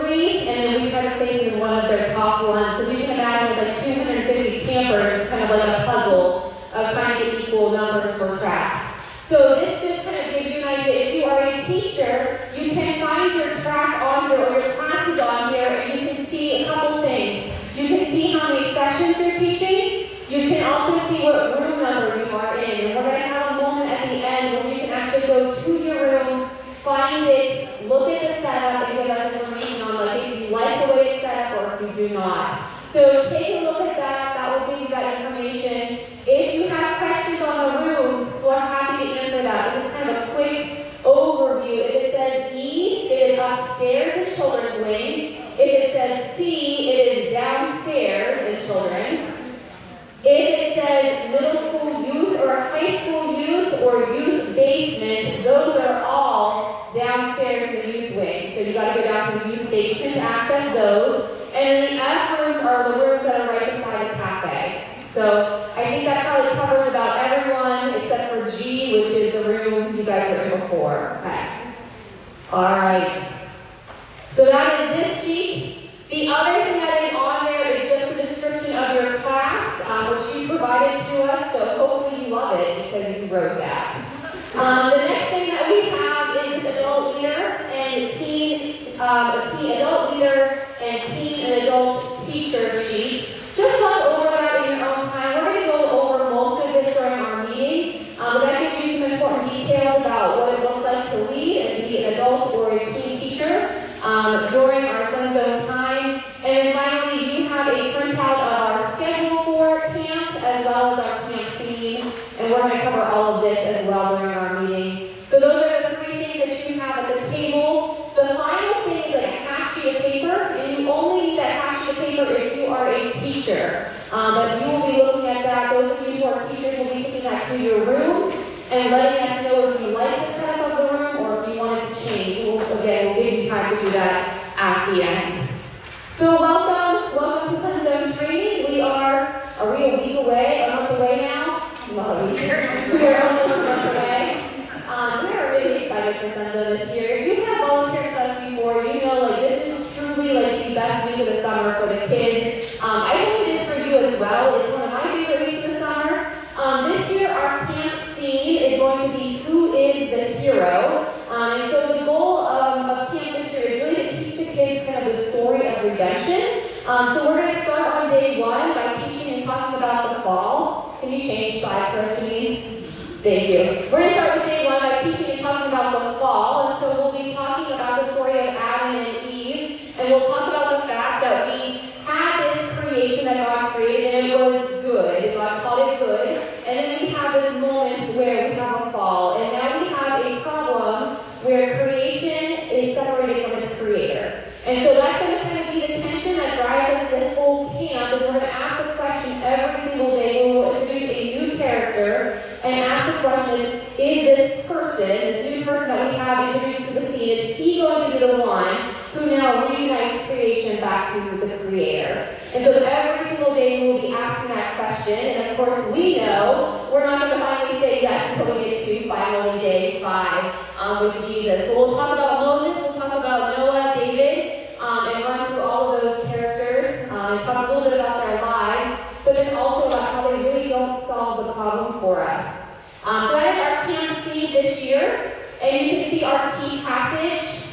three, and then we try to figure in one of their top ones. So you can imagine it's like 250 campers. It's kind of like a puzzle of trying to get equal numbers for tracks. So this just kind of gives you an idea. If you are a teacher, you can find your track on here or your classes on here, and you can see a couple things. You can see how many sessions you're teaching. You can also see what room number you are in. And we're going to have a moment at the end where you can actually go to your room, find it, look at the setup, and give us information on like if you like the way it's set up or if you do not. So take a look at that. That will give you that information. If you have questions on the rooms, we're happy to answer that. This is kind of a quick overview. If it says E, it is upstairs in children's wing. If it says C, it is downstairs in children's. If it says middle school youth or high school youth or youth basement, those are all downstairs in the youth wing. So you got to go down to the youth basement to access those. And then the F rooms are the rooms that are right beside the cafe. So I think that probably covers about everyone except for G, which is the room you guys were in before. Okay. All right. So that is this sheet. The other thing that is on there is just a description of your class, which she provided to us, so hopefully you love it because you wrote that. The next thing that we have is adult leader and teen, adult leader and teen and adult teacher sheet. Just look over that in your own time. We're going to go over most of this during our meeting. That gives you some important details about what it looks like to lead and be an adult or a teen teacher during our SonZone time. And finally, you have a printout of our schedule camp as well as our camp theme, and we're going to cover all of this as well during our meeting. So those are the three things that you have at the table. The final thing is like a half sheet of paper, and you only need that half sheet of paper if you are a teacher. But you will be looking at that. Those of you who are teachers will be taking that to your rooms and letting us know if you like the setup of the room or if you want it to change. We'll give you time to do that at the end. So welcome to SonZone training. We are. Are we a week away? A month away now? Well, we're almost a month away. We're really excited for SonZone this year. If you have volunteered with us before, you know like this is truly like the best week of the summer for the kids. I think it is for you as well. It's one of my favorite weeks of the summer. This year our camp theme is going to be Who is the Hero? And so the goal of camp this year is really to teach the kids kind of the story of redemption. So we're going to start on day one by teaching and talking about the fall. Can you change slides for us, Janine? Thank you. We're going to start with day one by teaching and talking about the fall. And so we'll be talking about the story of Adam and Eve. And we'll talk about the fact that we had this creation that God created and it was good. God called it good. And then we have this moment where we have a fall. And now we have a problem where creation is separated from its creator. And so that's going to kind of be the tension that drives us this whole camp, is we're going to ask the question every single day. We will introduce a new character and ask the question, is this new person that we have introduced to the scene, is he going to be the one who now reunites creation back to the creator? And so every single day we will be asking that question. And of course we know we're not going to finally say yes until we get to finally day five with Jesus. So we'll talk about Moses, we'll talk about Noah, David, and run through all of those characters, talk a little bit about their lives, but then also about how they really don't solve the problem for us. So that is our camp theme this year, and you can see our key passage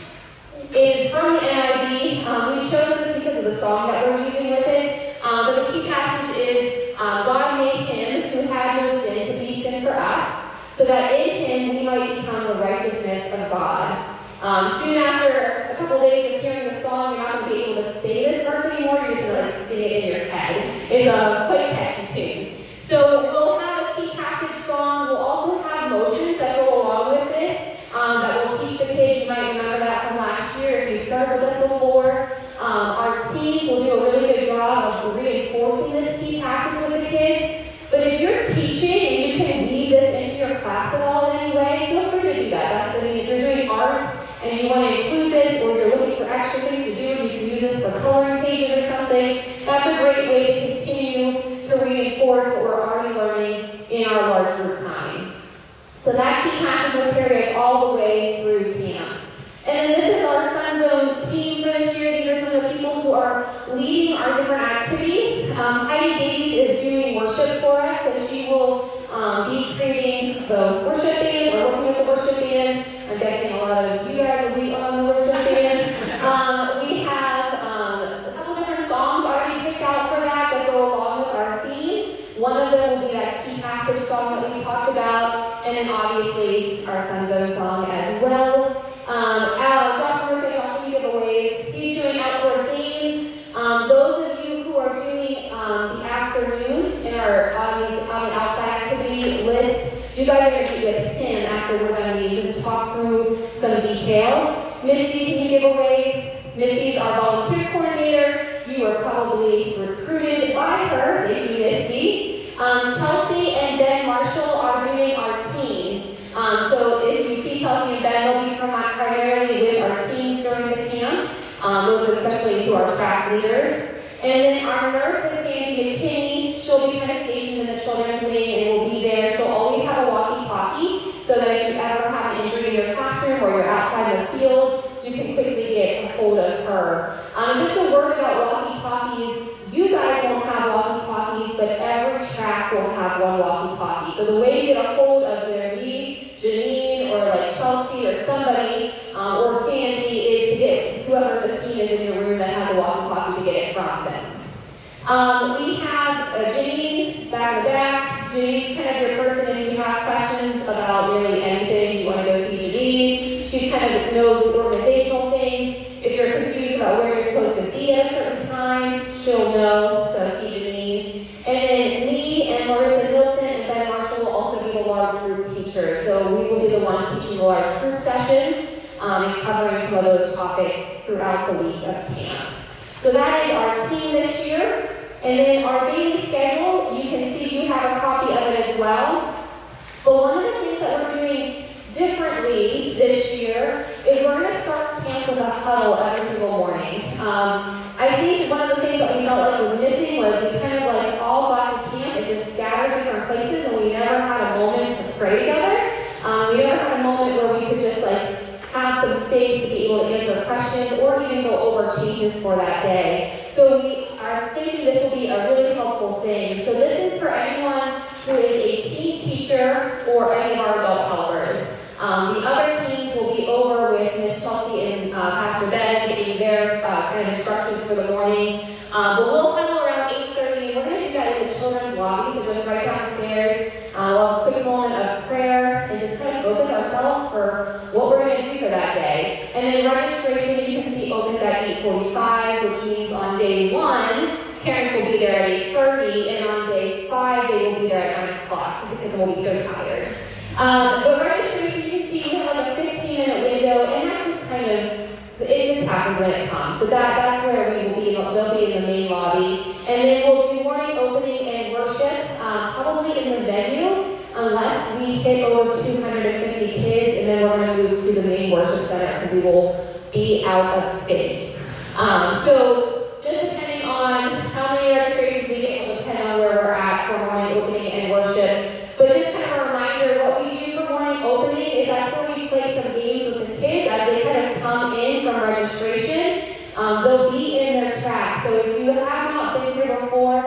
is from the NIV. We chose this because of the song that we're using with it, but the key passage is, God made him who had no sin to be sin for us, so that in him we might become the righteousness of God. Soon after a couple days of hearing the song, you're not going to be able to say this verse anymore. You're just going to like, sing it in your head. It's a quite catchy tune. So we'll have a key passage song. We'll also have motions that go along with this that will teach the kids. You might remember that from last year if you served with us before. Our team will do a really good job of reinforcing this key passage with the kids. But if you're teaching and you can weave this into your class at all in any way, feel free to do that. That's if you're doing art, and you want to include this, or you're looking for extra things to do, you can use this for coloring pages or something. That's a great way to continue to reinforce what we're already learning in our large group time. So that key passage will carry us all the way through camp. And then this is our SonZone team for this year. Heidi Davies is doing worship for us, and she will be creating the worship band, or working with the worship band. I'm guessing a lot of you guys will be on the worship band. We have a couple different songs already picked out for that that go along with our theme. One of them will be that key passage song that we talked about, and then obviously our SonZone song as well. You guys are going to meet with him after we're going to meet just to talk through some details. Misty, can you give a wave? Misty's our volunteer coordinator. You were probably recruited by her, maybe Misty. Chelsea and Ben Marshall are doing our teams. So if you see Chelsea and Ben, they'll be primarily with our teams during the camp. Those are especially who are track leaders. And then our nurse is Sandy McKinney. She'll be kind of stationed in the children's wing and will be there. She'll always have a walkie-talkie so that if you ever have an injury in your classroom or you're outside of the field, you can quickly get a hold of her. Just a word about walkie-talkies. You guys won't have walkie-talkies, but every track will have one walkie-talkie. So the way you get a hold of their lead, Janine, or like Chelsea or somebody, or Sandy, is to get whoever the team is in your room that has a walkie-talkie to get it from them. We have Janine back in the back. Janine's kind of your person if you have questions about really anything. You want to go see Janine. She kind of knows organizational things. If you're confused about where you're supposed to be at a certain time, she'll know, so see Janine. And then me and Marissa Nilsson and Ben Marshall will also be the large group teachers. So we will be the ones teaching the large group sessions and covering some of those topics throughout the week of camp. So that is our team this year. And then our daily schedule, you can see you have a copy of it as well. But one of the things that we're doing differently this year is we're going to start camp with a huddle every single morning. I think one of the things that we felt like was missing was we kind of like all got to camp and just scattered different places, and we never had a moment to pray together. We never had a moment where we could just like have some space to be able to answer questions or even go over changes for that day. So we are thinking this will be a really helpful thing. So this is for anyone who is a team teacher or any of our adult helpers. The other teams will be over with Ms. Chelsea and Pastor Ben getting their kind of instructions for the morning. But we'll huddle around 8:30. We're going to do that in the children's lobby, so just right downstairs. We'll have a quick moment of prayer and just kind of focus ourselves for what we're going to do for that day. And then registration, you can see, opens at 8:45, which means on day one, parents will be there at 8:30, and on day five, they will be there at 9 o'clock because we'll be so tired. But registration, you can see, you have like a 15-minute window, and that just kind of, it just happens when it comes. But that's where we will be. They'll be in the main lobby. And then we'll do morning opening and worship, probably in the venue, unless we hit over 250 kids, and then we're going to move to the main worship center because we will be out of space. So just depending on how many registrations we get will depend on where we're at for morning opening and worship. But just kind of a reminder, what we do for morning opening is that's where we play some games with the kids as they kind of come in from registration. They'll be in their track. So if you have not been here before,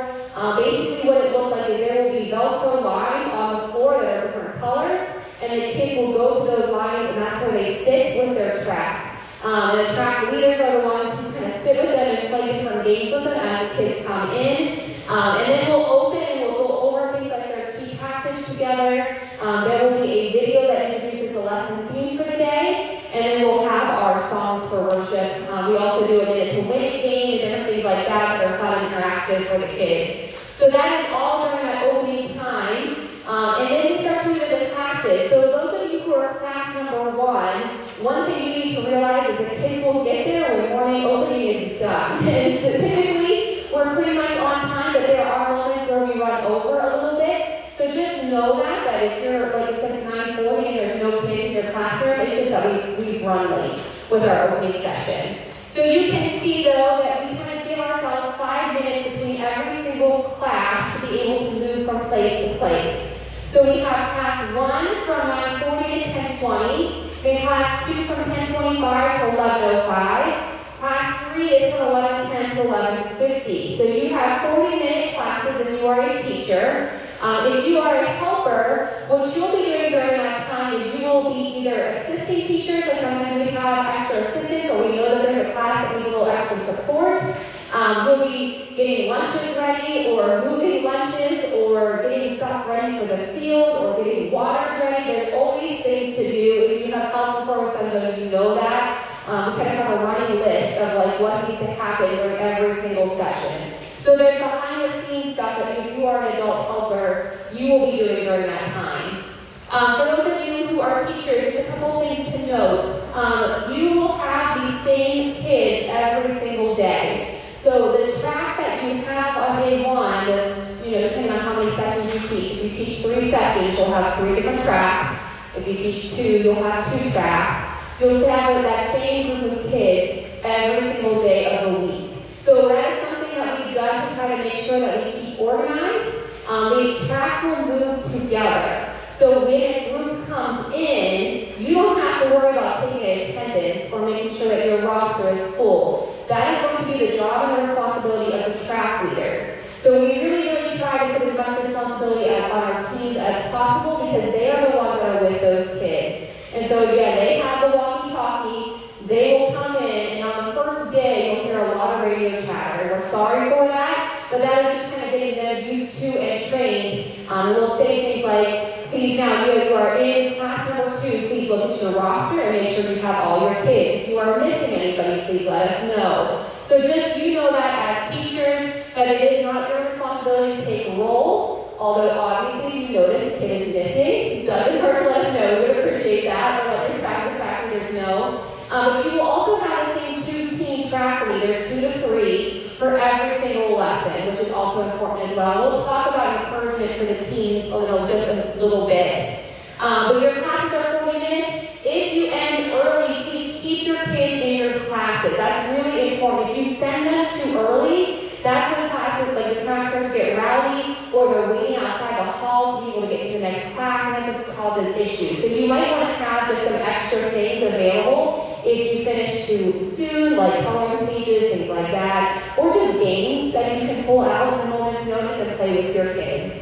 basically what it looks like is there will be Velcro lines on the floor that are different colors, and then the kids will go to those lines, and that's where they sit with their track. The track leaders are the ones who kind of sit with them and play different games with them as the kids come in. And then we'll open and we'll go over things like their key passage together. There will be a video that introduces the lesson theme for the day, and then we'll have our songs for worship. We also do a minute to win game and different things like that that are fun and interactive for the kids. So that is all during that opening time. And then we start to do the classes. So those of you who are class number one thing you need to realize is the kids will get there when morning opening is done. And so typically, we're pretty much on time, but there are moments where we run over a little bit. So just know that if you're like 9:40 and there's no kids in your classroom, it's just that we've run late with our opening session. So you can see though that we kind of give ourselves 5 minutes between every single class to be able to move from place to place. So we have class 1 from 9:40 to 10:20, then class 2 from 10:25 to 11:05, class 3 3 is from 11:10 to 11:50. So you have 40-minute classes and you are a teacher. If you are a helper, what you'll be doing during that time is you will be either assisting teachers, and sometimes we have extra assistance, or we know that there's a class that needs a little extra support. You'll be getting lunches ready, or moving lunches, or getting stuff ready for the field, or getting waters ready. There's all these things to do. If you have help before with SonZone, you know that. We kind of have a running list of like what needs to happen during every single session. So there's behind-the-scenes stuff that if you are an adult helper, you will be doing during that time. For those of you who are teachers, just a couple things to note. You will have the same kids every single day. So the track that you have on day one, depending on how many sessions you teach. If you teach 3 sessions, you'll have 3 different tracks. If you teach 2, you'll have 2 tracks. You'll have that same group of kids every single day of the week. So that is something that we've done to try to make sure that we keep organized. The track will move together. So when a group comes in, you don't have to worry about taking an attendance or making sure that your roster is full. That is going to be the job and the responsibility of the track leaders. So we really, really try to put as much responsibility on our teams as possible because they are the ones that are with those kids. And so, yeah, they have the walkie-talkie. They will come in, and on the first day, you'll hear a lot of radio chatter. We're sorry for that, but that is just kind of getting them used to and trained. We'll say things like, please now, you are in class number 2, please look at your roster and make sure you have all your kids. If you are missing anybody, please let us know. So just you know that as teachers, that it is not your responsibility to take a role, although obviously you notice a kid is missing. It doesn't hurt to let us know. We would appreciate that, but let the track leaders know. But you will also have the same 2 teen track leaders, 2 to 3, for every single lesson, which is also important as well. We'll talk about encouragement for the teens a little, just a little bit. But your classes are 40 minutes. If you end early, please keep your kids in your classes. That's really important. If you send them too early, that's when classes, like the track starts to get rowdy, or they're waiting outside the hall to be able to get to the next class, and that just causes issues. So you might want to have just some extra things available if you finish too soon, like coloring pages, things like that, or just games that you can pull out at a moment's notice and play with your kids.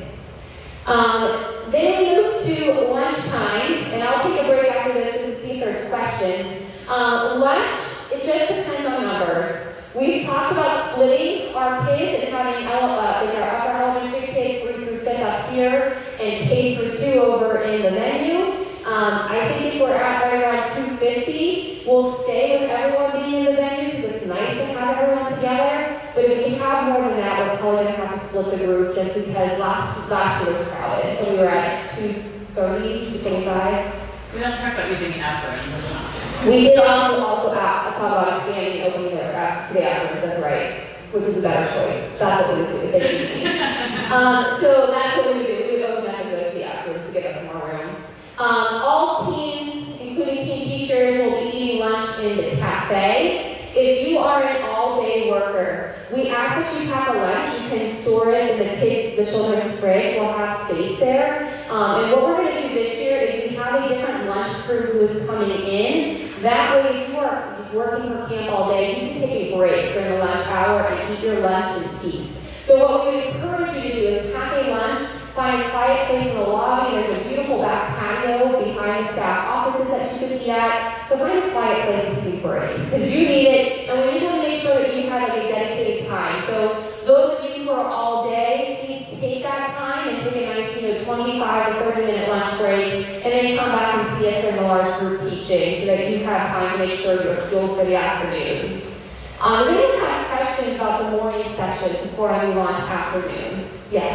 Then we move to lunchtime, and I'll take a break after this just to see if there's questions. Lunch, it just depends on numbers. We've talked about splitting our kids and having our upper elementary K through 5 up here and K through 2 over in the menu. I think if we're at right around 250, we'll stay with everyone being in the venue because it's nice to have everyone together. But if we have more than that, we're probably going to have to split the group just because last year was crowded. So we were at 230, 225. We also talked about using the app room. We did also talk about expanding and opening their app to the app room, that's right, which is a better choice. That's what we would do if they choose me. So that's what we would do. We would open that and go to the app room to give us more room. All teams, including teen teachers, will be eating lunch in the cafe. If you are an all-day worker, we ask that you have a lunch. You can store it in the children's fridge. We'll have space there. And what we're going to do this year is we have a different lunch crew who is coming in. That way, if you are working for camp all day, you can take a break during the lunch hour and eat your lunch in peace. So what we would encourage you to do is pack a lunch, find a quiet place in the lobby. There's a beautiful back patio behind staff offices that you could eat at. So find a quiet place to be free, because you need it, and we just want to make sure that you have a dedicated time. So those of you who are all day, please take that time and take a nice 25 to 30-minute lunch break, and then come back and see us in the large group teaching so that you have time to make sure you're fueled for the afternoon. Does anyone have questions about the morning session before I move on to afternoon? Yeah.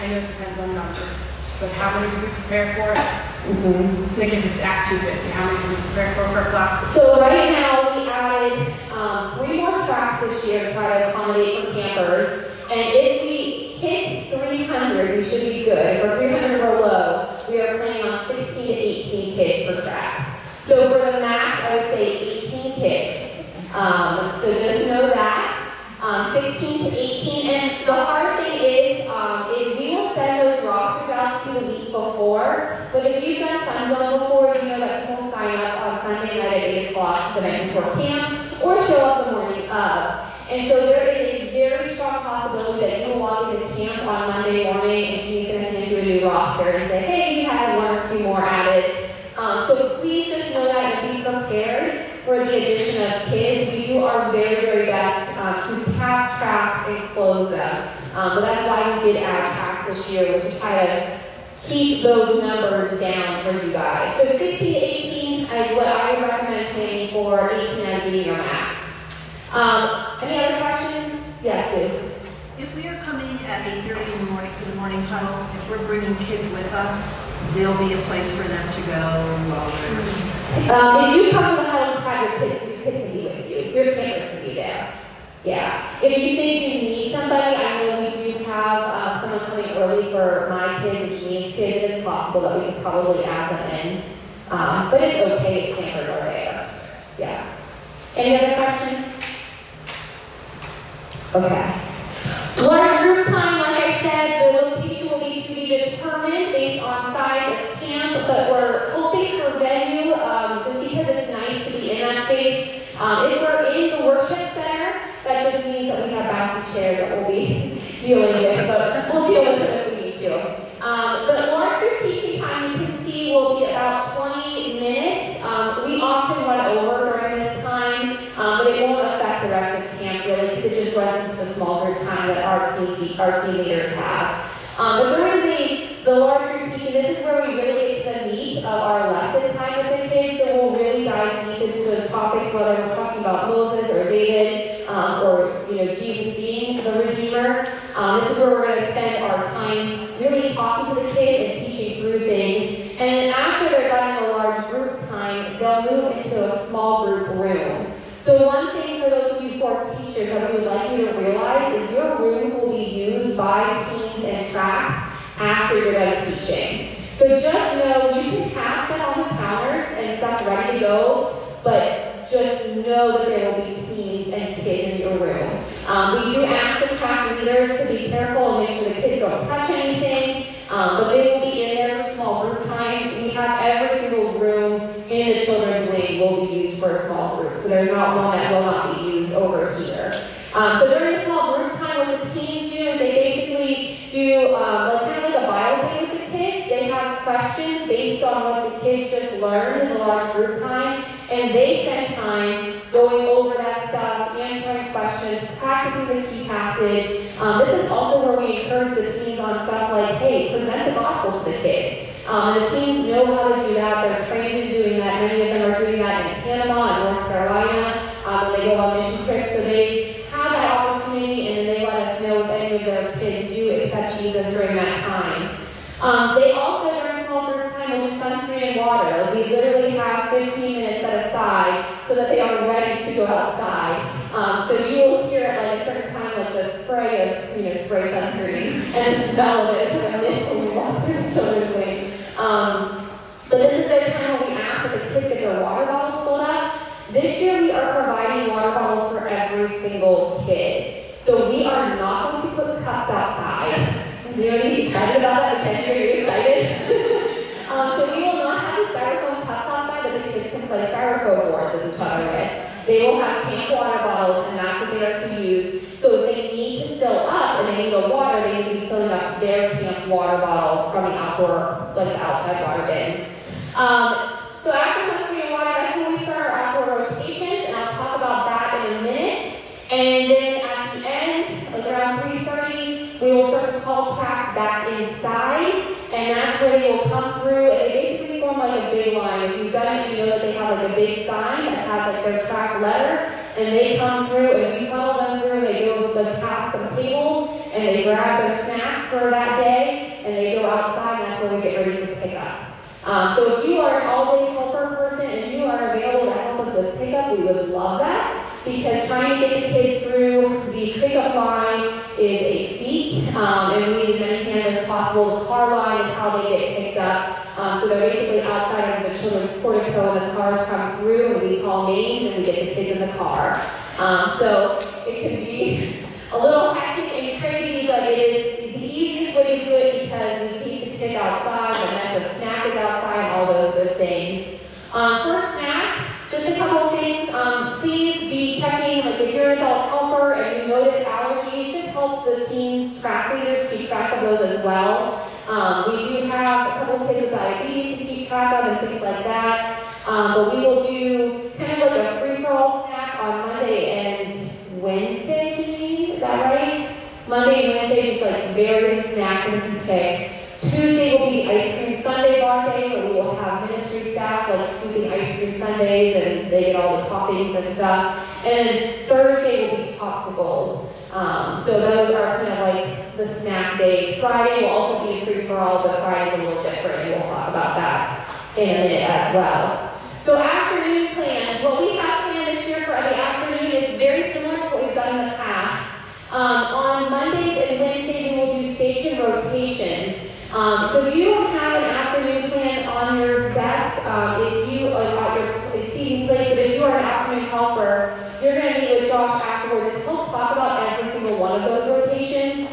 I know it depends on numbers, but how many do we prepare for it? Mm-hmm. Like if it's at 250, how many do we prepare for per class? So right now we added 3 more tracks this year to try to accommodate for campers. And if we hit 300, we should be good. If we're 300 or low, we are planning on 16 to 18 kids per track. So for the max, I would say 18 kids. So just know that. 16 to 18, and the hard thing is we will send those rosters out to the week before, but if you've done SonZone before, you know that people sign up on Sunday night at 8 o'clock the night before camp, or show up in the morning up. And so there is a very strong possibility that you will walk into camp on Monday morning and she's going to hand you a new roster and say, hey, you had one or two more added. So please just know that and be prepared for the addition of kids. We do our very, very best to cap tracks and close them. But that's why we did add tracks this year, was to try to keep those numbers down for you guys. So 16 to 18 is what I recommend planning for, 18 as being your max. Any other questions? Yes, Sue. If we are coming at 8:30 in the morning for the morning huddle, if we're bringing kids with us, there'll be a place for them to go. If you come to the huddle and try your kids can be with you. Your campers can be there. Yeah. If you think you need somebody, I know we do have someone coming early for my kids and Jean's kids. It's possible that we can probably add them in. But it's okay if campers are there. Yeah. Any other questions? Okay. Large group time, like I said, the location will need to be determined based on size of camp, but we're hoping for venue just because it's nice to be in that space. If we're in the worship center, that just means that we have bouncy chairs that we'll be dealing with, but we'll deal with it if we need to. The large group teaching time, you can see, will be about 20 minutes. We often run over during this time, but it won't affect the rest of camp really, because it just runs into a small group time that our team leaders have. But during the large group teaching, this is where we really get to the meat of our lesson time with the kids, so we'll really dive deep into those topics, whether we're talking about Moses or David, or Jesus being the Redeemer. This is where we're going to spend our time really talking to the kids and teaching through things. And then after they're done in the large group time, they'll move into a small group room. So one thing for those of you who are teachers that we would like you to realize is your rooms will be used by teams and tracks after you're done teaching. So just know you can pass them on the counters and stuff ready to go, but just know that there will be teens and kids in your room. We do ask the track leaders to be careful and make sure the kids don't touch anything, but they will be in there for small group time. We have every single room in the children's wing will be used for a small group, so there's not one that will not be used over here. So during a small group time, what the teens do, they basically do kind of like a Bible study with the kids. They have questions based on what the kids just learned in the large group time, and they spend time going over that stuff, answering questions, practicing the key passage. This is also where we encourage the teens on stuff like, hey, present the gospel to the kids. The teens know how to do that. They're trained in doing that. Many of them are doing that in Panama and North Carolina when they go on mission trips. So they have that opportunity, and then they let us know if any of their kids do accept Jesus during that time. They also, during small group time, will do sunscreen and water. Like, we literally have 15 minutes set aside so that they are ready to go outside. So you'll hear at like a certain time like the spray of spray sunscreen and the smell of it. So I miss when we walk through the children's wing. But this is the time when we ask that the kids get their water bottles filled up. This year we are providing water bottles for every single kid. So we are not going to put the cups outside. You know, be excited about that. I'm sure you're excited. So we will not have the styrofoam cups outside, but the kids can play styrofoam boards with each other with. They will have camp water bottles, and that's what they are to use. So if they need to fill up and they need the water, they need to be filling up their camp water bottle from the outdoor, like the outside water bins. So after sunscreen and water, that's when we start our outdoor rotations, and I'll talk about that in a minute. And then at the end, like around 3:30, we will start to call tracks back inside, and that's where they will come through, and they basically form like a big line. If you've done it, you know that they have like a big sign that has like their track letter, and they come through, and we follow them through, and they go past some tables, and they grab their snack for that day, and they go outside, and that's where we get ready for pickup. So if you are an all-day helper person, and you are available to help us with pickup, we would love that, because trying to get the kids through the pickup line is a feat, and we need as many hands as possible. The car line is how they get picked up, so they're basically outside of the children's portico, and the cars come through, and we call names, and we get the kids in the car. So it can be a little hectic and crazy, but it is the easiest way to do it because we keep the kids outside, and that's a snack is outside, and all those good things. For snack, just a couple things. Please be checking, like if you're at the help the team track leaders keep track of those as well. We do have a couple of kids with diabetes to keep track of and things like that. But we will do kind of like a free-for-all snack on Monday and Wednesday, I believe. Is that right? Monday and Wednesday, just like various snacks and PK. Tuesday will be ice cream Sunday bar day, but we will have ministry staff like scooping ice cream Sundays, and they get all the toppings and stuff. And then Thursday will be popsicles. So those are kind of like the snack days. Friday will also be free for all, but Friday's a little different, and we'll talk about that in a minute as well. So afternoon plans. What we have planned this year for the afternoon is very similar to what we've done in the past. On Mondays and Wednesdays, we will do station rotations. So if you don't have an afternoon plan on your desk, if you are at your seating place, but if you are an afternoon helper, you're going to meet with Josh afterwards and he'll talk about every single one of those rotations.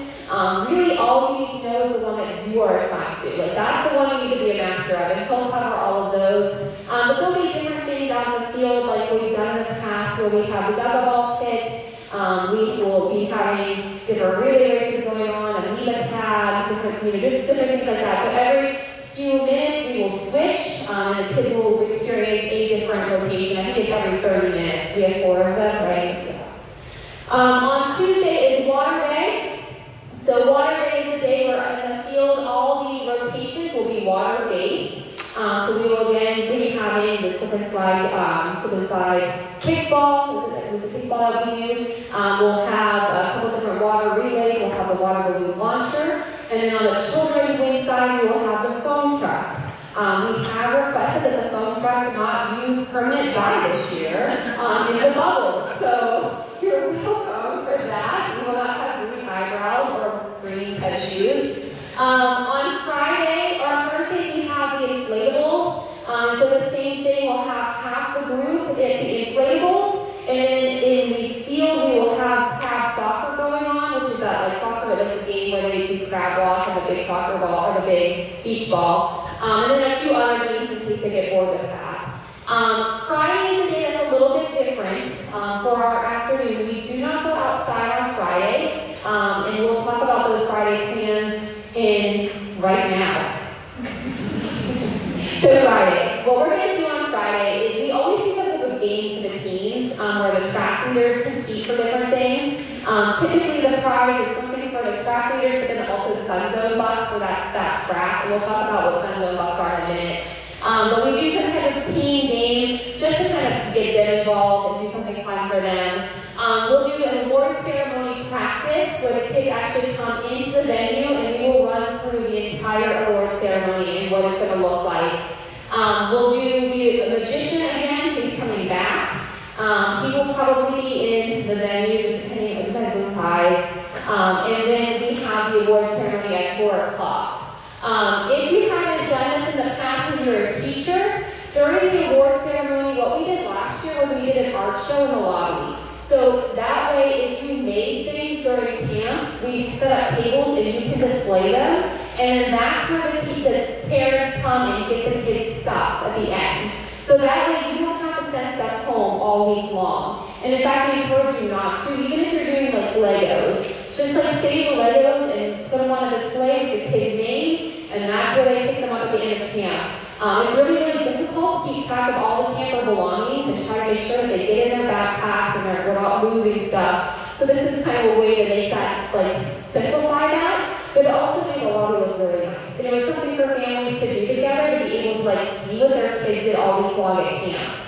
Really, all you need to know is the one that you are assigned to. Like, that's the one you need to be a master of, and he'll cover all of those. But there'll be different things out in the field, like what we've done in the past, where we have the dug-a ball pits. We will be having different relay races going on, a meetup tab, different things like that. So every few minutes we will switch, and kids will experience a different rotation. I think it's every 30 minutes. We have 4 of them, right? Yeah. On Tuesday is water day. So water day is the day where in the field all the rotations will be water based. So we will again be having the slip and slide kickball. With the kickball we do, we'll have a couple of different water relays. We'll have the water balloon launcher, and then on the children's wing side, we will have the foam truck. We have requested that the foam truck not use permanent dye this year in the bubbles, so you're welcome for that. We will not have green eyebrows or green tennis shoes. On Friday or Thursday, we have the inflatables. So the same thing. We'll have half the group at the inflatables. And in the field, we will have crab soccer going on, which is that like soccer, like the game where they do crab walk and the big soccer ball or the big beach ball. And then a few other games in case they get bored with that. Friday is a day that's a little bit different for our afternoon. We do not go outside on Friday, and we'll talk about those Friday plans in right now. So Friday, what we're going to do on Friday is we always do some type of game for the teams where the track leaders compete for different things. Typically the prize is something for the track leaders, but then also SonZone bucks, so that track. And we'll talk about what SonZone bucks are in a minute. But we do some kind of team game just to kind of get them involved and do something fun for them. We'll do an award ceremony practice where the kids actually come into the venue and we will run through the entire award ceremony and what it's going to look like. We'll do the magician again. He's coming back. He will probably be in the venue, just depending on the size. And then we have the award ceremony at 4 o'clock. If you haven't done this in the past and you're a teacher, during the award ceremony, what we did last year was we did an art show in the lobby. So that way, if you made things during camp, we set up tables and you can display them. And that's where the parents come and get the kids stuff at the end. So that way, you don't have to send stuff home all week long. And in fact, we encourage you not to, even if you're doing like Legos. Just like save the Legos and put them on a display with the kid's name, and that's where they pick them up at the end of camp. It's really, really difficult to keep track of all the camper belongings and try to make sure that they get in their backpacks and they're not losing stuff. So this is kind of a way to make that, like, simplify that, but it also makes a lot of it look really nice. And it was something for families to do together to be able to, like, see what their kids did all week long at camp.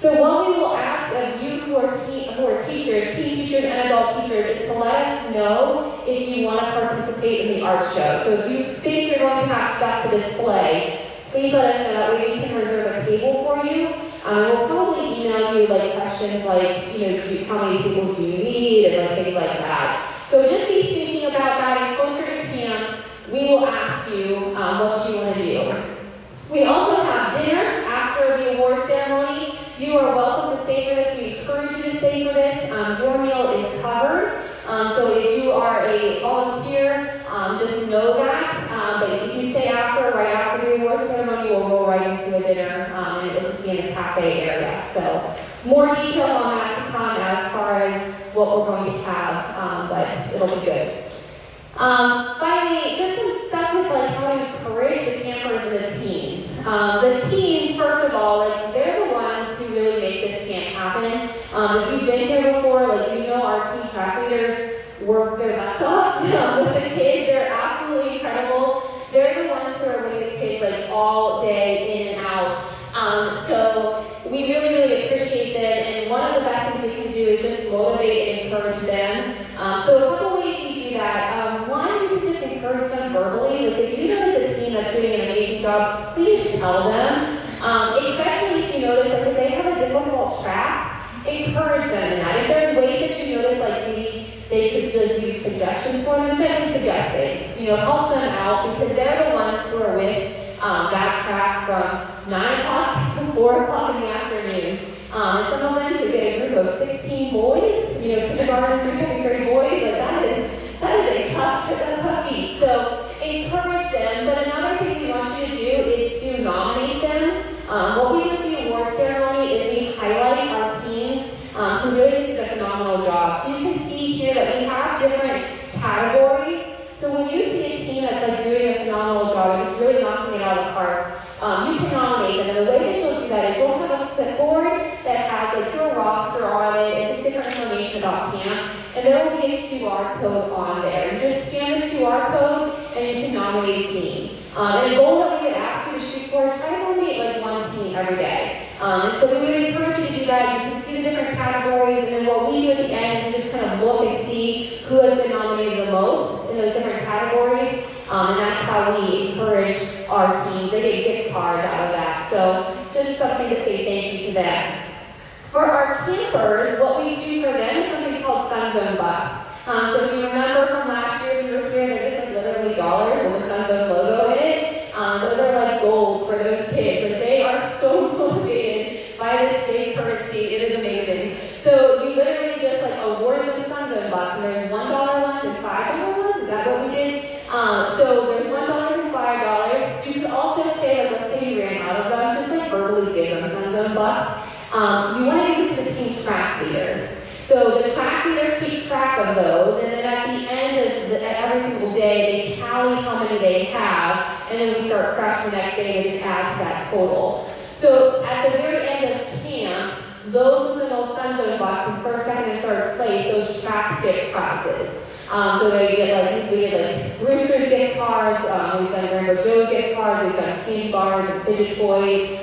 So what we will ask of you who are teachers, teen teachers and adult teachers, is to let us know if you want to participate in the art show. So if you think you're going to have stuff to display, please let us know. That way we can reserve a table for you. We'll probably email you like questions like, how many tables do you need and like things like that. So just be thinking about that. And closer to camp, we will ask you what you want to do. We also have dinner after the award ceremony. You are welcome to stay for this. We encourage you to stay for this. Your meal is covered. So if you are a volunteer, just know that. But if you stay right after the award ceremony, we'll roll right into a dinner, and it'll just be in a cafe area. So more details on that to come as far as what we're going to have, but it'll be good. Finally, just some stuff with like how to encourage the campers and the teens. The teens, first of all, like they're the ones who really make this camp happen. If you've been here before, like you know our teen track leaders work their butts off with the kids. They're absolutely incredible. They're the ones who are with the kids like all day in and out. So we really appreciate them. And one of the best things we can do is just motivate and encourage them. So a couple ways we do that. Encourage them verbally. Like if you notice a team that's doing an amazing job, please tell them. Especially if you notice that like, they have a difficult track, encourage them in that. If there's ways that you notice like maybe they could really do suggestions for them, then suggest things. You know, help them out because they're the ones who are with that track from 9 o'clock to 4 o'clock in the afternoon. Some of them could get a group of 16 boys, you know, kindergarten through second grade boys, like that is a tough trip. So encourage them, but another thing we want you to do is to nominate them. What we do with the award ceremony is we highlight our teams who really did a phenomenal job. So you can see here that we have different categories. So when you see a team that's like doing a phenomenal job, it's really knocking it out of the park, you can nominate them. And the way that you'll do that is you'll have a clipboard that has like your roster on it and just different information about camp. And there will be a QR code on there. You just scan the QR code and you can nominate a team. And the goal that we would ask you to shoot for is try to nominate like one team every day. So we would encourage you to do that. You can see the different categories, and then what we do at the end is just kind of look and see who has been nominated the most in those different categories. And that's how we encourage our team. They get gift cards out of that. So just something to say thank you to them. For our campers, what we do for them is something called SonZone bucks. So if you remember from last year, we were here, there was like literally dollars with the SonZone logo in it. Those are like gold for those kids. Like they are so motivated by this big currency. It is amazing. So you literally just like award them SonZone bucks, and there's $1 ones and $5 ones. Is that what we did? So there's $1 and $5. You could also say, like, let's say you ran out of them, just like verbally give them SonZone bucks. You want to give to the team track leaders. So the track leaders keep track of those, and then at the end of every single day, they tally how many they have, and then we start fresh the next day and just add to that total. So at the very end of camp, those with the most SonZone bucks in first, second, and third place, those tracks get prizes. So they get like, we get like Rooster gift cards, we've done Rainbow Joe gift cards, we've done candy bars and fidget toys.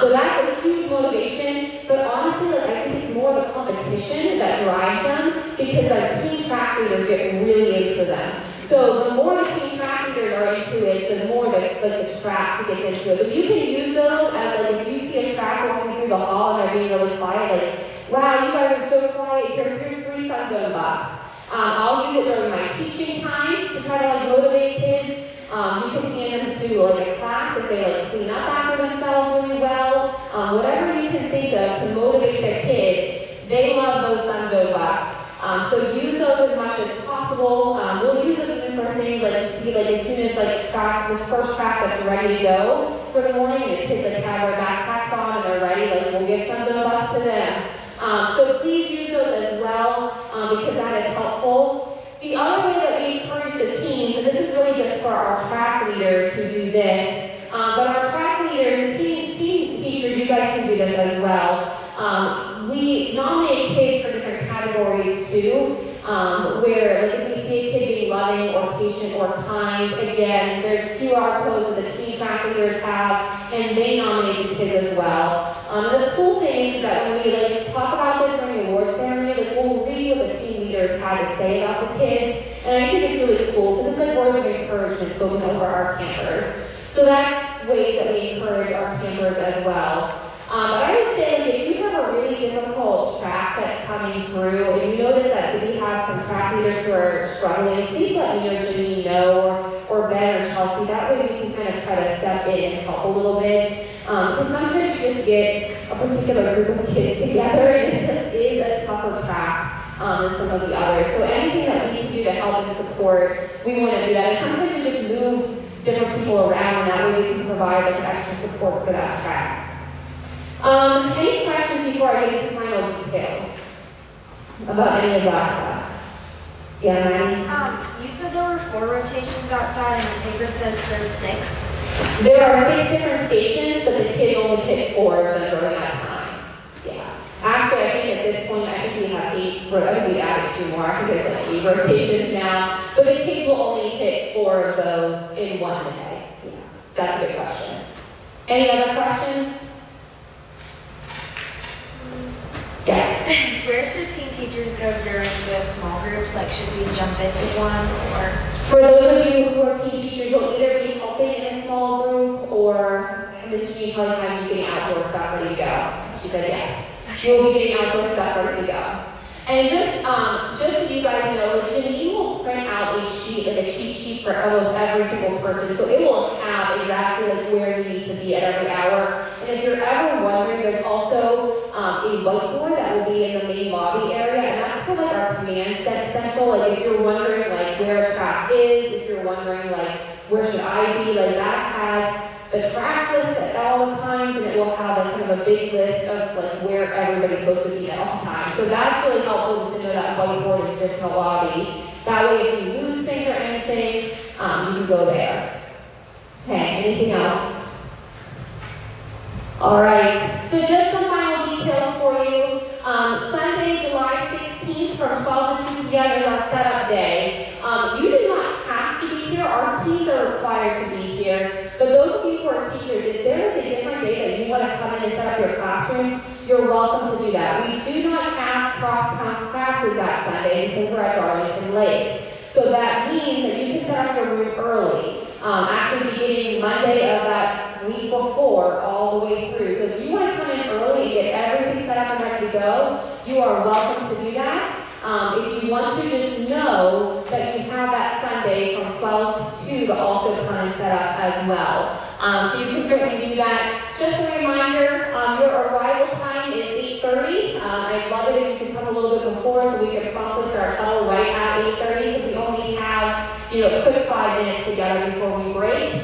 So that's a huge motivation, but honestly, like, I think it's more of a competition that drives them because like team track leaders get really into them. So the more the team track leaders are into it, the more the track gets into it. But you can use those as like if you see a track walking through the hall and they're being really quiet, like, wow, you guys are so quiet. Here's 3 SonZone bucks. I'll use it during my teaching time to try to like motivate kids. You can hand them to like a class if they like clean up after themselves really well. Whatever you can think of to motivate their kids, they love those SonZone bucks. So use those as much as possible. We'll use them even for things like to see like as soon as like the first track that's ready to go for the morning, the kids like have their backpacks on and they're ready. Like we'll give SonZone bucks to them. So please use those as well because that is helpful. The other way that we encourage the teams, and this is really just for our track leaders who do this, but our track leaders, team teachers, you guys can do this as well. We nominate kids for different categories too, where like, if we see a kid being loving or patient or kind, again, there's QR codes that the team track leaders have, and they nominate the kids as well. The cool thing is that when we like, talk about this during the award ceremony, like, we'll read what the team leaders had to say about the kids, and I think it's really cool because it's like words of encouragement spoken over our campers. So that's ways that we encourage our campers as well. But I would say like, if you have a really difficult track that's coming through, and you notice that we have some track leaders who are struggling, please let me or Jimmy know, or Ben or Chelsea. That way we can kind of try to step in and help a little bit. Because sometimes you just get a particular group of kids together and it just is a tougher track than some of the others. So anything that we can do to help and support, we want to do that. And sometimes we just move different people around, and that way we can provide like, extra support for that track. Any questions before I get into final details about any of that stuff? Yeah, Maddie? You said there were 4 rotations outside, and the paper says there's 6. There are 6 different stations, but the kid only picked 4 of them during that time. Yeah. Actually, I think at this point, I think we have 8. We added 2 more. I think there's like 8 rotations now, but the kids will only pick 4 of those in one day. Yeah. That's a good question. Any other questions? Yeah. Where should teen teachers go during the small groups? Like, should we jump into one, or? For those of you who are teen teachers, you'll either be helping in a small group, or Ms. Jean probably has you getting outdoor stuff ready to go. She said yes. You'll be getting outdoor stuff ready to go. And just so you guys know, Jenny, you will print out a sheet, like a cheat sheet for almost every single person. So it will have exactly like where you need to be at every hour. And if you're ever wondering, there's also a whiteboard that will be in the main lobby area, and that's for like our command set central. Like if you're wondering like where a track is, if you're wondering like where should I be, like that has the track list at all times, and it will have like kind of a big list of like where everybody's supposed to be at all times. So that's really helpful just to know that whiteboard exists in the lobby. That way if you lose things or anything, you can go there. Okay, anything else? All right, so just some final details for you. Sunday, July 16th from 12 to 2 p.m. is our setup day. You do not have to be here. Our teams are required to be here. But those of you who are teachers, if there is a different day that you want to come in and set up your classroom, you're welcome to do that. We do not have cross-town classes that Sunday because we're at Darlington Lake. So that means that you can set up your room early, actually beginning Monday of that week before all the way through. So if you want to come in early and get everything set up and ready to go, you are welcome to do that. If you want to, just know that you have that Sunday from 12 to 2 to also come and set up as well. So you can certainly do that. Just a reminder, your arrival time is 8:30. I'd love it if you could come a little bit before so we could prompt our shuttle right at 8:30 because we only have, a quick 5 minutes together before we break.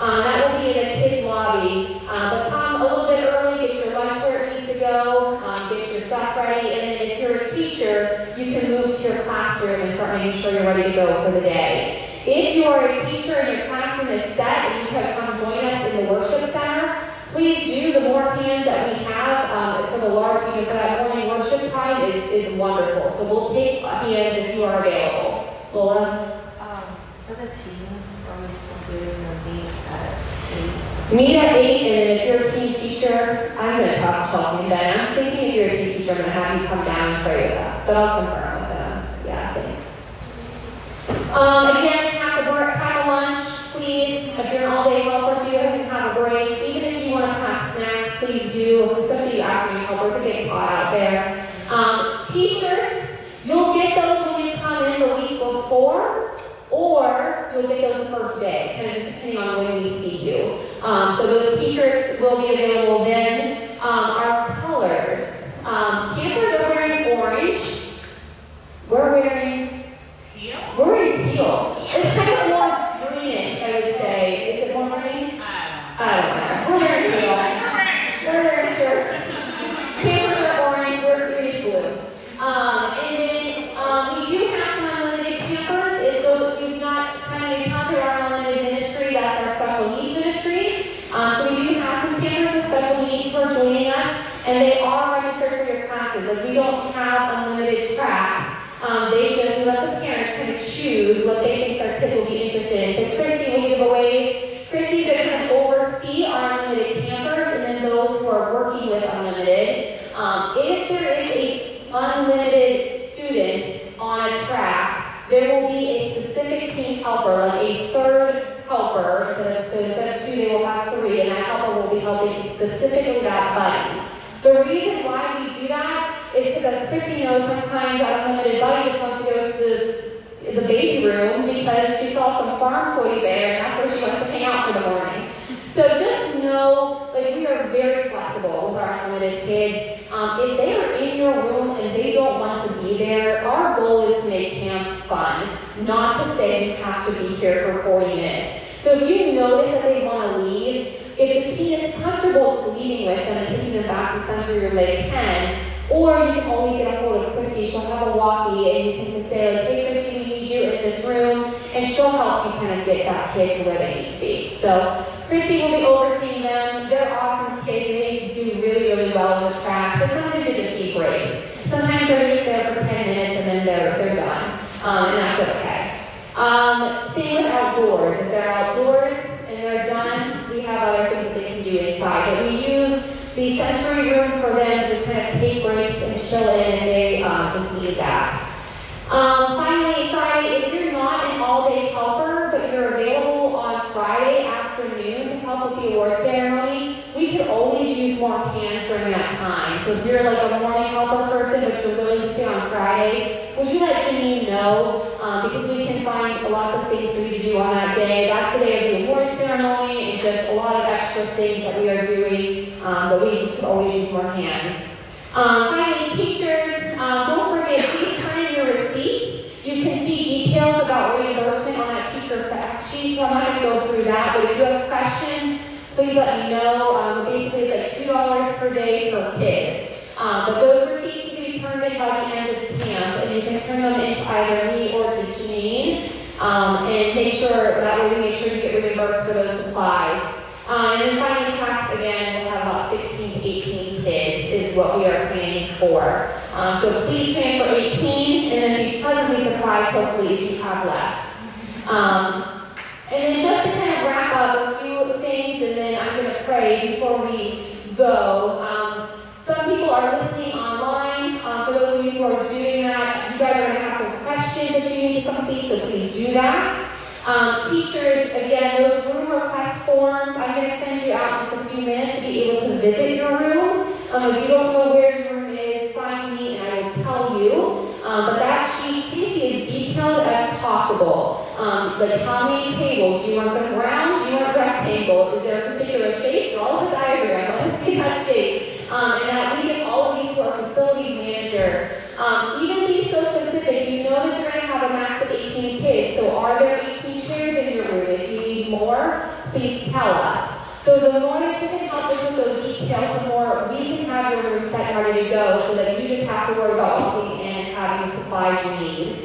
That will be in the kids' lobby. But come a little bit early, get your lunch where it needs to go, get your stuff ready, and then if you're a teacher, you can move to your classroom and start making sure you're ready to go for the day. If you are a teacher and your classroom is set and you have come join us in the worship center, please do. The more hands that we have for the large, for that morning worship time is wonderful. So we'll take hands if you are available. Lola? For the teens, are we still doing the meet at 8? Meet at 8, and then if you're a teen teacher, I'm going to talk to Chelsea then. I'm thinking if you're a teen teacher, I'm going to have you come down and pray with us. But I'll confirm with them. Yeah, thanks. Again, pack a lunch, please. If you're an all-day helper, so you can have a break. Even if you want to pack snacks, please do, especially afternoon helpers. It gets hot out there. T-shirts, you'll get those when you come in the week before, or you'll get those the first day, kind of just depending on when we see you. So those t-shirts will be available then. Our colors. Campers are wearing orange. We're wearing teal. We're wearing teal. It's kind of more greenish, I would say. Is it more green? I don't know. We're wearing teal. We're wearing shirts. Campers are orange. We're greenish blue. And they are registered for your classes. Like, we don't have unlimited tracks. They just let the parents kind of choose what they think their kids will be interested in. So Christy will give away. Christy, they kind of oversee our unlimited campers and then those who are working with unlimited. If there is an unlimited student on a track, there will be a specific team helper, like a third helper. Instead of 2, they will have 3, and that helper will be helping specifically that buddy. The reason why we do that is because Christy knows sometimes that unlimited buddy just wants to go to the baby room because she saw some farm toys there and that's where she wants to hang out for the morning. So just know, like, we are very flexible with our unlimited kids. If they are in your room and they don't want to be there, our goal is to make camp fun, not to say you have to be here for 40 minutes. So if you notice that they want to leave, if the teen is comfortable to leaving with them and taking them back to Century Room, they can. Or you can always get a hold of Christy. She'll have a walkie, and you can just say, like, "Hey, Christy, we need you," and in this room, and she'll help you kind of get that kid to where they need to be. So Christy will be overseeing them. They're awesome kids. They do really, really well on the track, but sometimes they just need breaks. Sometimes they're just there for 10 minutes and then they're gone, and that's okay. Same with outdoors. If they're outdoors and they're done, we have other things that they can do inside. But we use the sensory room for them to kind of take breaks and chill in, and they just need that. Finally, Friday, if you're not an all-day helper, but you're available on Friday afternoon to help with the award ceremony, we could always use more hands during that time. So if you're like a morning helper person, but you're willing to stay on Friday, would you let Janine know? Because we can find lots of things for you to do on that day. That's the day of the award ceremony, and just a lot of extra things that we are doing, but we just could always use more hands. Finally, teachers, don't forget, please turn in your receipts. You can see details about reimbursement on that teacher fact sheet, so I'm not going to go through that, but if you have questions, please let me know. Basically, it's like $2 per day per kid. But those receipts can be turned in by the end of camp, and you can turn them in to either me or to Janine, and make sure, that way we make sure you get reimbursed for those supplies. And then finally, tracks again, we'll have about 16 to 18 kids is what we are planning for. So please plan for 18, and then be pleasantly surprised, hopefully, if you have less. And then just to kind of wrap up a few things, and then I'm going to pray before we go. Some people are listening online. For those of you who are doing that, you guys are going to have some questions that you need to complete, so please do that. Teachers, again, those room request forms, I'm going to send you out just a few minutes to be able to visit your room. If you don't know where your room is, find me and I will tell you. But that sheet can be as detailed as possible. Like how many tables, do you want them round, do you want a rectangle, is there a particular shape? All of the diagram, I want to see that shape. And I leave all of these to our facilities manager. Even be so specific, you know that you're going to have a max of 18 kids, so are there 18 chairs in your room? If you need more, please tell us. So the more that you can help us with those details, the more we can have your room set ready to go, so that you just have to worry about walking in and having the supplies you need.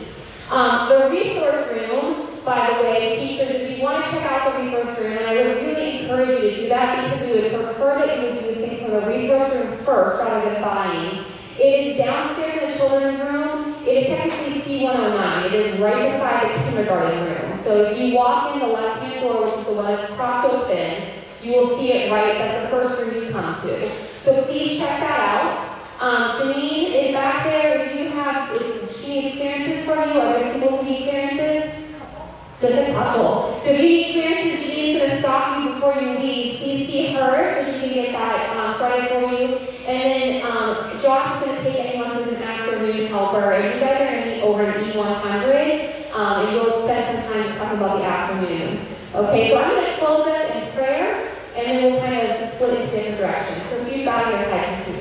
The resource room, by the way, teachers, if you want to check out the resource room, and I would really encourage you to do that, because we would prefer that you would do things from the resource room first rather than buying. It is downstairs in the children's room. It is technically C109. It is right beside the kindergarten room. So if you walk in the left-hand door, which is the one that's propped open, you will see it right. That's the first room you come to. So please check that out. Janine is back there. If you have, if she needs clearances from you, are there people who need clearances? Just a couple. So if you need clearances, Janine's going to stop you before you leave. Please see her so she can get that started for you. And then Josh is going to take anyone who's an afternoon helper. And you guys are going to meet over an E100. And you'll spend some time talking about the afternoons. Okay, so I'm going to close this in prayer, and then we'll kind of split into different directions. So if you bow your head to me.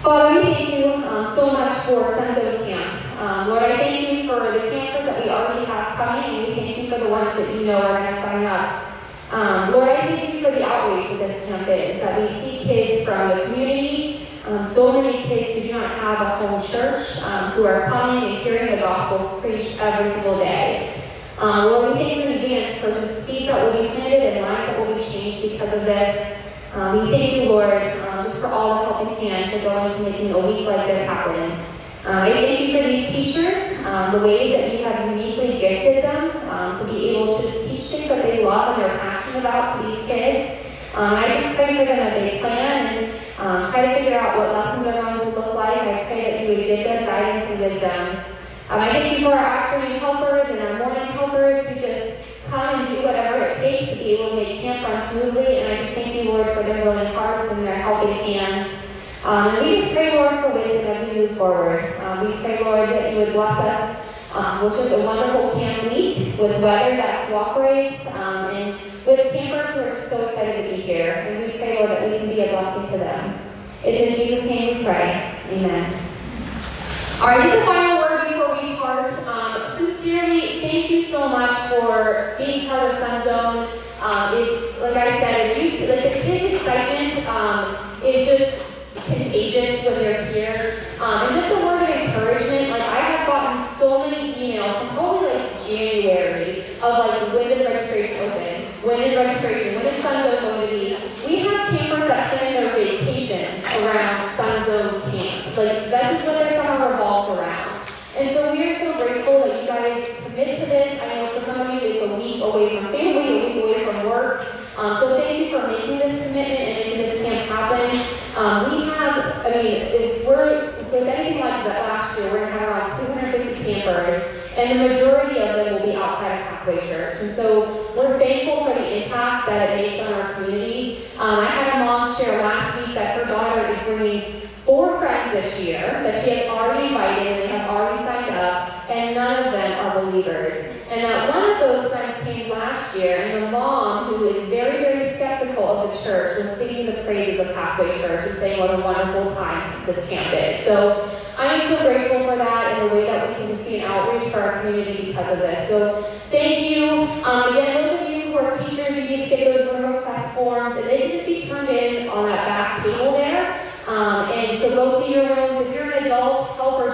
Father, we thank you so much for SonZone Camp. Lord, I thank you for the campers that we already have coming, and we thank you for the ones that you know are going to sign up. Lord, I thank you for the outreach of this camp is, that we see kids from the community, so many kids who do not have a home church, who are coming and hearing the gospel preached every single day. Lord, we thank you in advance for the seeds that will be planted and lives that will be changed because of this. We thank you, Lord, just for all the helping hands that go into making a week like this happen. I thank you for these teachers, the ways that you have uniquely gifted them to be able to teach things that they love and they're passionate about to these kids. I just pray for them as they plan and try to figure out what lessons are going to look like. I pray that you would give them guidance and wisdom. I thank you for our afternoon helpers and our morning helpers who just come and do whatever it takes to be able to make camp run smoothly, and I just thank you, Lord, for their willing hearts and their helping hands. And we just pray, Lord, for wisdom as we move forward. We pray, Lord, that you would bless us with just a wonderful camp week, with weather that cooperates, and with campers who are so excited to be here. And we pray, Lord, that we can be a blessing to them. It's in Jesus' name we pray. Amen. All right, just a final word before we part. Sincerely, thank you so much for being part of SonZone. It's, like I said, the kids' excitement is just contagious when you're here. And just a word of encouragement, like I have gotten so many registration, when is SonZone going to be? We have campers that spend their vacations around SonZone camp. Like, that's just what their summer revolves around. And so we are so grateful that you guys commit to this. I know for some of you, it's a week away from family, a week away from work. So thank you for making this commitment and making this camp happen. If anything like that last year, we're going to have around 250 campers, and the majority of them will be outside of Halfway Church. And so we're thankful for the impact that it makes on our community. I had a mom share last week that her daughter is bringing 4 friends this year that she has already invited, and they have already signed up, and none of them are believers. And that one of those friends came last year, and the mom, who is very, very skeptical of the church, was singing the praises of Halfway Church and saying what a wonderful time this camp is. So I am so grateful for that and the way that we can see an outreach for our community because of this. So thank you. Again, those of you who are teachers, you need to get those learner request forms, and they can just be turned in on that back table there. And so go see your rooms. If you're an adult helper,